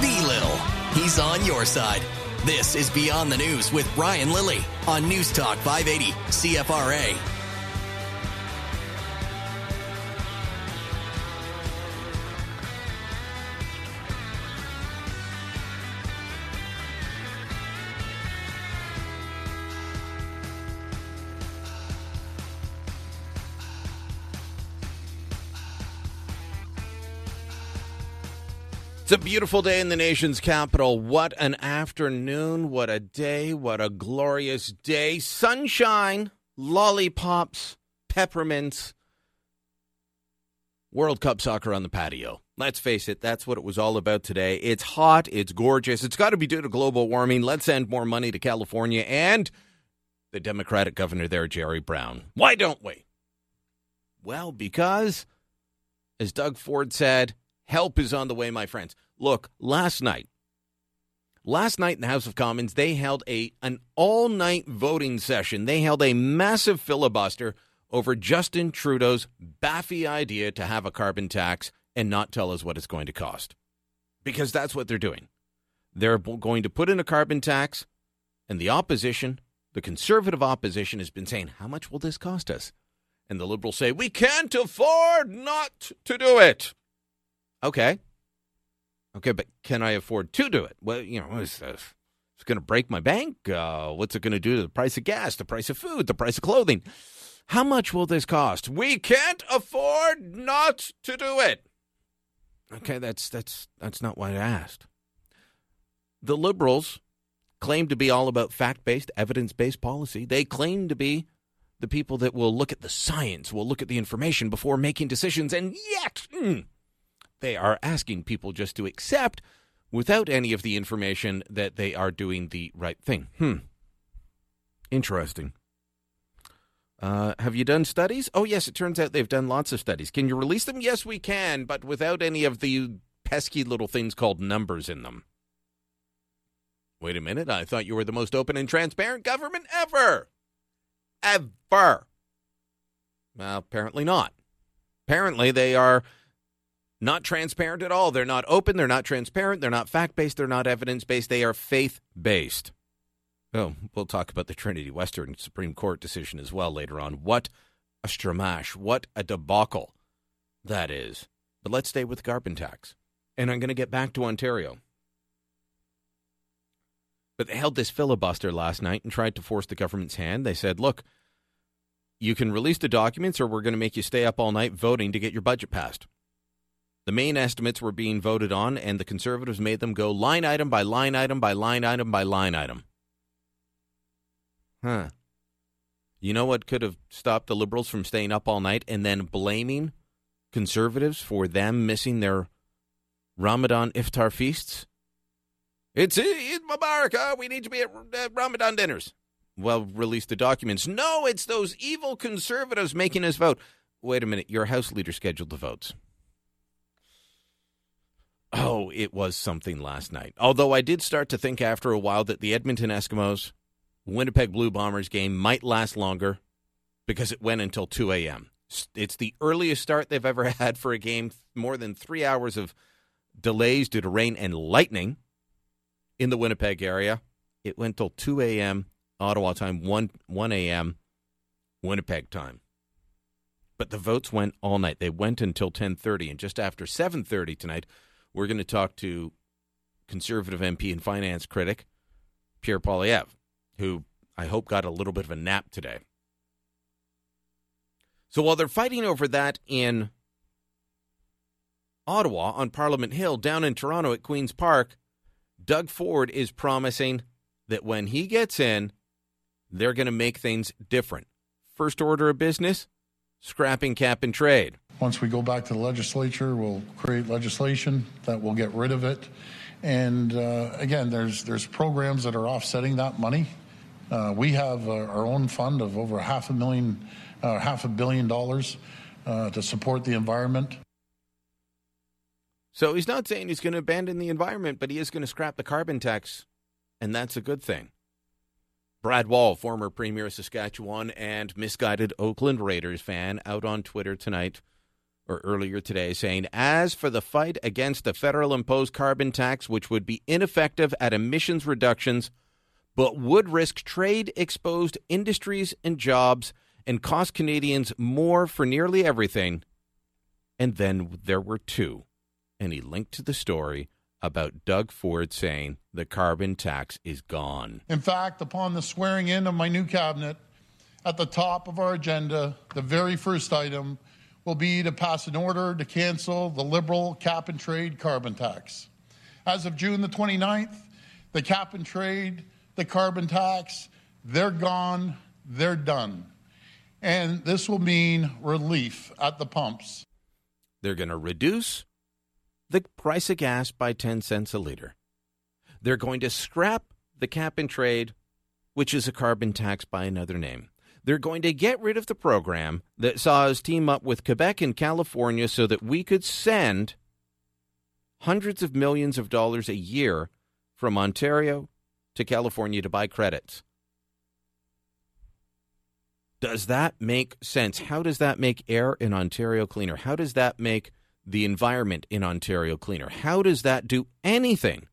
belittle. He's on your side. This is Beyond the News with Brian Lilly on News Talk 580 CFRA. It's a beautiful day in the nation's capital. What an afternoon. What a day. What a glorious day. Sunshine, lollipops, peppermints, World Cup soccer on the patio. Let's face it, that's what it was all about today. It's hot. It's gorgeous. It's got to be due to global warming. Let's send more money to California and the Democratic governor there, Jerry Brown. Why don't we? Well, because, as Doug Ford said, help is on the way, my friends. Look, last night in the House of Commons, they held an all-night voting session. They held a massive filibuster over Justin Trudeau's baffy idea to have a carbon tax and not tell us what it's going to cost. Because that's what they're doing. They're going to put in a carbon tax, and the opposition, the conservative opposition, has been saying, how much will this cost us? And the Liberals say, we can't afford not to do it. Okay, but can I afford to do it? Well, you know, it's going to break my bank. What's it going to do to the price of gas, the price of food, the price of clothing? How much will this cost? We can't afford not to do it. Okay, that's not what I asked. The Liberals claim to be all about fact-based, evidence-based policy. They claim to be the people that will look at the science, will look at the information before making decisions, and yet they are asking people just to accept, without any of the information, that they are doing the right thing. Interesting. Have you done studies? Oh, yes, it turns out they've done lots of studies. Can you release them? Yes, we can, but without any of the pesky little things called numbers in them. Wait a minute, I thought you were the most open and transparent government ever. Ever. Well, apparently not. Apparently they are not transparent at all. They're not open. They're not transparent. They're not fact-based. They're not evidence-based. They are faith-based. Oh, we'll talk about the Trinity Western Supreme Court decision as well later on. What a stramash. What a debacle that is. But let's stay with carbon tax. And I'm going to get back to Ontario. But they held this filibuster last night and tried to force the government's hand. They said, look, you can release the documents or we're going to make you stay up all night voting to get your budget passed. The main estimates were being voted on, and the Conservatives made them go line item by line item by line item by line item. You know what could have stopped the Liberals from staying up all night and then blaming Conservatives for them missing their Ramadan iftar feasts? It's Eid Mubarak. We need to be at Ramadan dinners. Well, release the documents. No, it's those evil Conservatives making us vote. Wait a minute. Your House leader scheduled the votes. Oh, it was something last night. Although I did start to think after a while that the Edmonton Eskimos, Winnipeg Blue Bombers game might last longer because it went until 2 a.m. It's the earliest start they've ever had for a game, more than 3 hours of delays due to rain and lightning in the Winnipeg area. It went till 2 a.m. Ottawa time, 1 a.m. Winnipeg time. But the votes went all night. They went until 10:30, and just after 7:30 tonight, we're going to talk to Conservative MP and finance critic Pierre Poilievre, who I hope got a little bit of a nap today. So while they're fighting over that in Ottawa on Parliament Hill, down in Toronto at Queen's Park, Doug Ford is promising that when he gets in, they're going to make things different. First order of business, scrapping cap and trade. Once we go back to the legislature, we'll create legislation that will get rid of it. And again, there's programs that are offsetting that money. We have our own fund of over $500 million to support the environment. So he's not saying he's going to abandon the environment, but he is going to scrap the carbon tax, and that's a good thing. Brad Wall, former Premier of Saskatchewan and misguided Oakland Raiders fan, out on Twitter tonight or earlier today, saying, as for the fight against a federal-imposed carbon tax, which would be ineffective at emissions reductions, but would risk trade-exposed industries and jobs and cost Canadians more for nearly everything. And then there were two. And he linked to the story about Doug Ford saying the carbon tax is gone. In fact, upon the swearing in of my new cabinet, at the top of our agenda, the very first item will be to pass an order to cancel the Liberal cap-and-trade carbon tax. As of June the 29th, the cap-and-trade, the carbon tax, they're gone, they're done. And this will mean relief at the pumps. They're going to reduce the price of gas by 10 cents a litre. They're going to scrap the cap-and-trade, which is a carbon tax by another name. They're going to get rid of the program that saw us team up with Quebec and California so that we could send hundreds of millions of dollars a year from Ontario to California to buy credits. Does that make sense? How does that make air in Ontario cleaner? How does that make the environment in Ontario cleaner? How does that do anything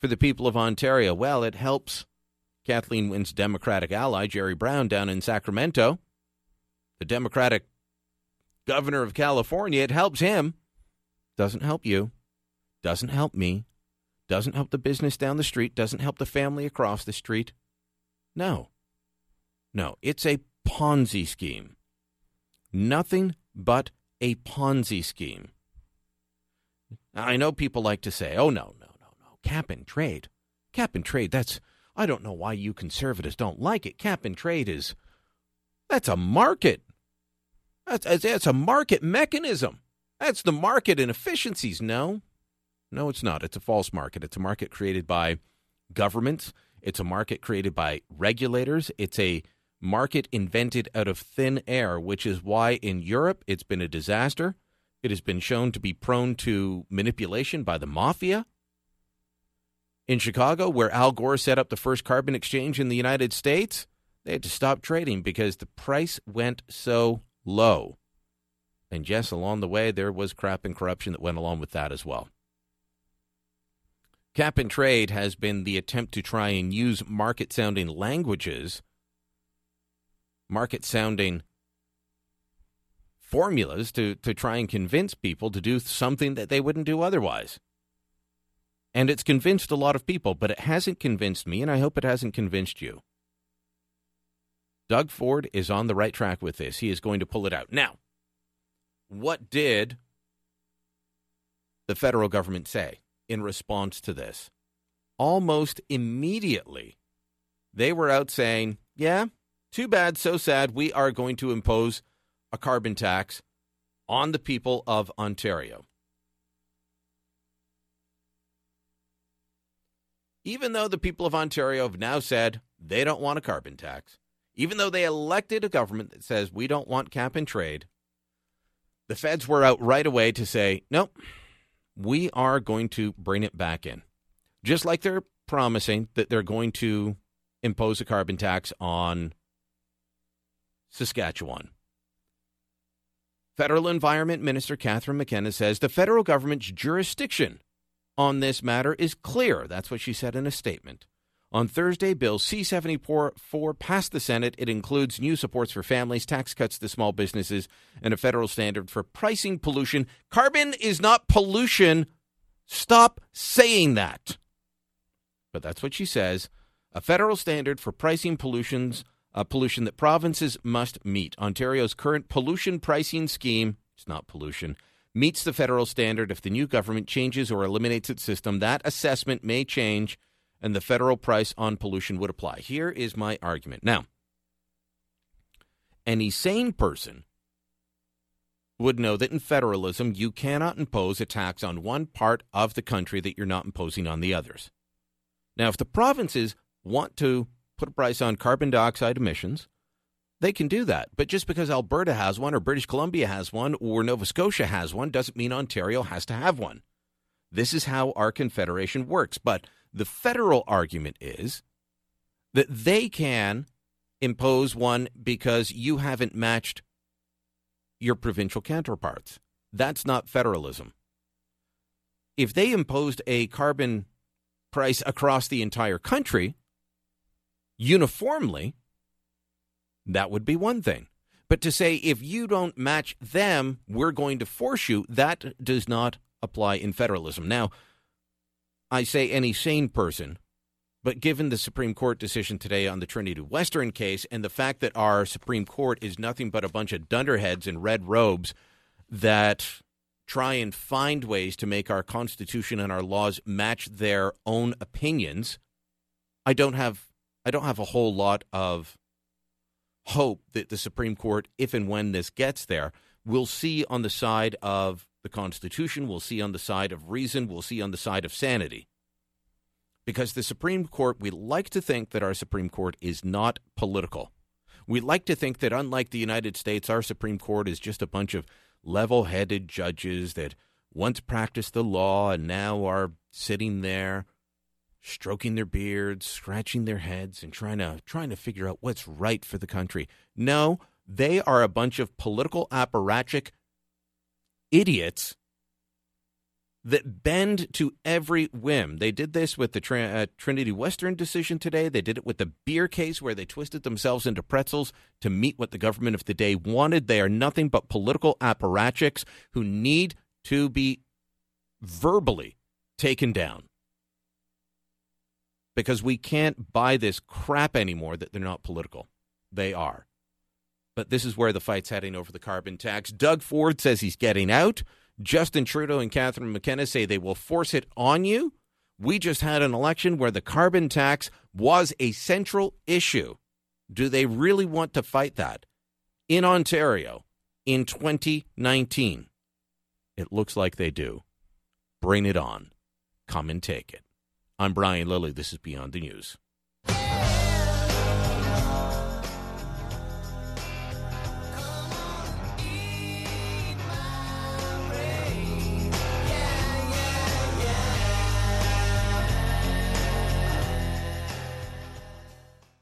for the people of Ontario? Well, it helps Kathleen Wynne's Democratic ally, Jerry Brown, down in Sacramento, the Democratic governor of California. It helps him. Doesn't help you. Doesn't help me. Doesn't help the business down the street. Doesn't help the family across the street. No. No, it's a Ponzi scheme. Nothing but a Ponzi scheme. I know people like to say, oh, no, cap and trade. Cap and trade, that's... I don't know why you conservatives don't like it. Cap and trade is, that's a market. That's a market mechanism. That's the market inefficiencies. No, it's not. It's a false market. It's a market created by governments. It's a market created by regulators. It's a market invented out of thin air, which is why in Europe it's been a disaster. It has been shown to be prone to manipulation by the mafia. In Chicago, where Al Gore set up the first carbon exchange in the United States, they had to stop trading because the price went so low. And yes, along the way, there was crap and corruption that went along with that as well. Cap and trade has been the attempt to try and use market-sounding languages, market-sounding formulas to try and convince people to do something that they wouldn't do otherwise. And it's convinced a lot of people, but it hasn't convinced me, and I hope it hasn't convinced you. Doug Ford is on the right track with this. He is going to pull it out. Now, what did the federal government say in response to this? Almost immediately, they were out saying, yeah, too bad, so sad, we are going to impose a carbon tax on the people of Ontario. Even though the people of Ontario have now said they don't want a carbon tax, even though they elected a government that says we don't want cap and trade, the feds were out right away to say, nope, we are going to bring it back in. Just like they're promising that they're going to impose a carbon tax on Saskatchewan. Federal Environment Minister Catherine McKenna says the federal government's jurisdiction on this matter is clear. That's what she said in a statement. On Thursday, Bill C-74 passed the Senate. It includes new supports for families, tax cuts to small businesses, and a federal standard for pricing pollution. Carbon is not pollution. Stop saying that. But that's what she says. A federal standard for pricing pollution that provinces must meet. Ontario's current pollution pricing scheme, it's not pollution, meets the federal standard. If the new government changes or eliminates its system, that assessment may change and the federal price on pollution would apply. Here is my argument. Now, any sane person would know that in federalism, you cannot impose a tax on one part of the country that you're not imposing on the others. Now, if the provinces want to put a price on carbon dioxide emissions, they can do that. But just because Alberta has one or British Columbia has one or Nova Scotia has one doesn't mean Ontario has to have one. This is how our confederation works. But the federal argument is that they can impose one because you haven't matched your provincial counterparts. That's not federalism. If they imposed a carbon price across the entire country uniformly, that would be one thing. But to say, if you don't match them, we're going to force you, that does not apply in federalism. Now, I say any sane person, but given the Supreme Court decision today on the Trinity Western case and the fact that our Supreme Court is nothing but a bunch of dunderheads in red robes that try and find ways to make our Constitution and our laws match their own opinions, I don't have a whole lot of hope that the Supreme Court, if and when this gets there, will see on the side of the Constitution, will see on the side of reason, will see on the side of sanity. Because the Supreme Court, we like to think that our Supreme Court is not political. We like to think that, unlike the United States, our Supreme Court is just a bunch of level-headed judges that once practiced the law and now are sitting there stroking their beards, scratching their heads, and trying to figure out what's right for the country. No, they are a bunch of political apparatchik idiots that bend to every whim. They did this with the Trinity Western decision today. They did it with the beer case where they twisted themselves into pretzels to meet what the government of the day wanted. They are nothing but political apparatchiks who need to be verbally taken down. Because we can't buy this crap anymore that they're not political. They are. But this is where the fight's heading over the carbon tax. Doug Ford says he's getting out. Justin Trudeau and Catherine McKenna say they will force it on you. We just had an election where the carbon tax was a central issue. Do they really want to fight that? In Ontario, in 2019, it looks like they do. Bring it on. Come and take it. I'm Brian Lilly. This is Beyond the News.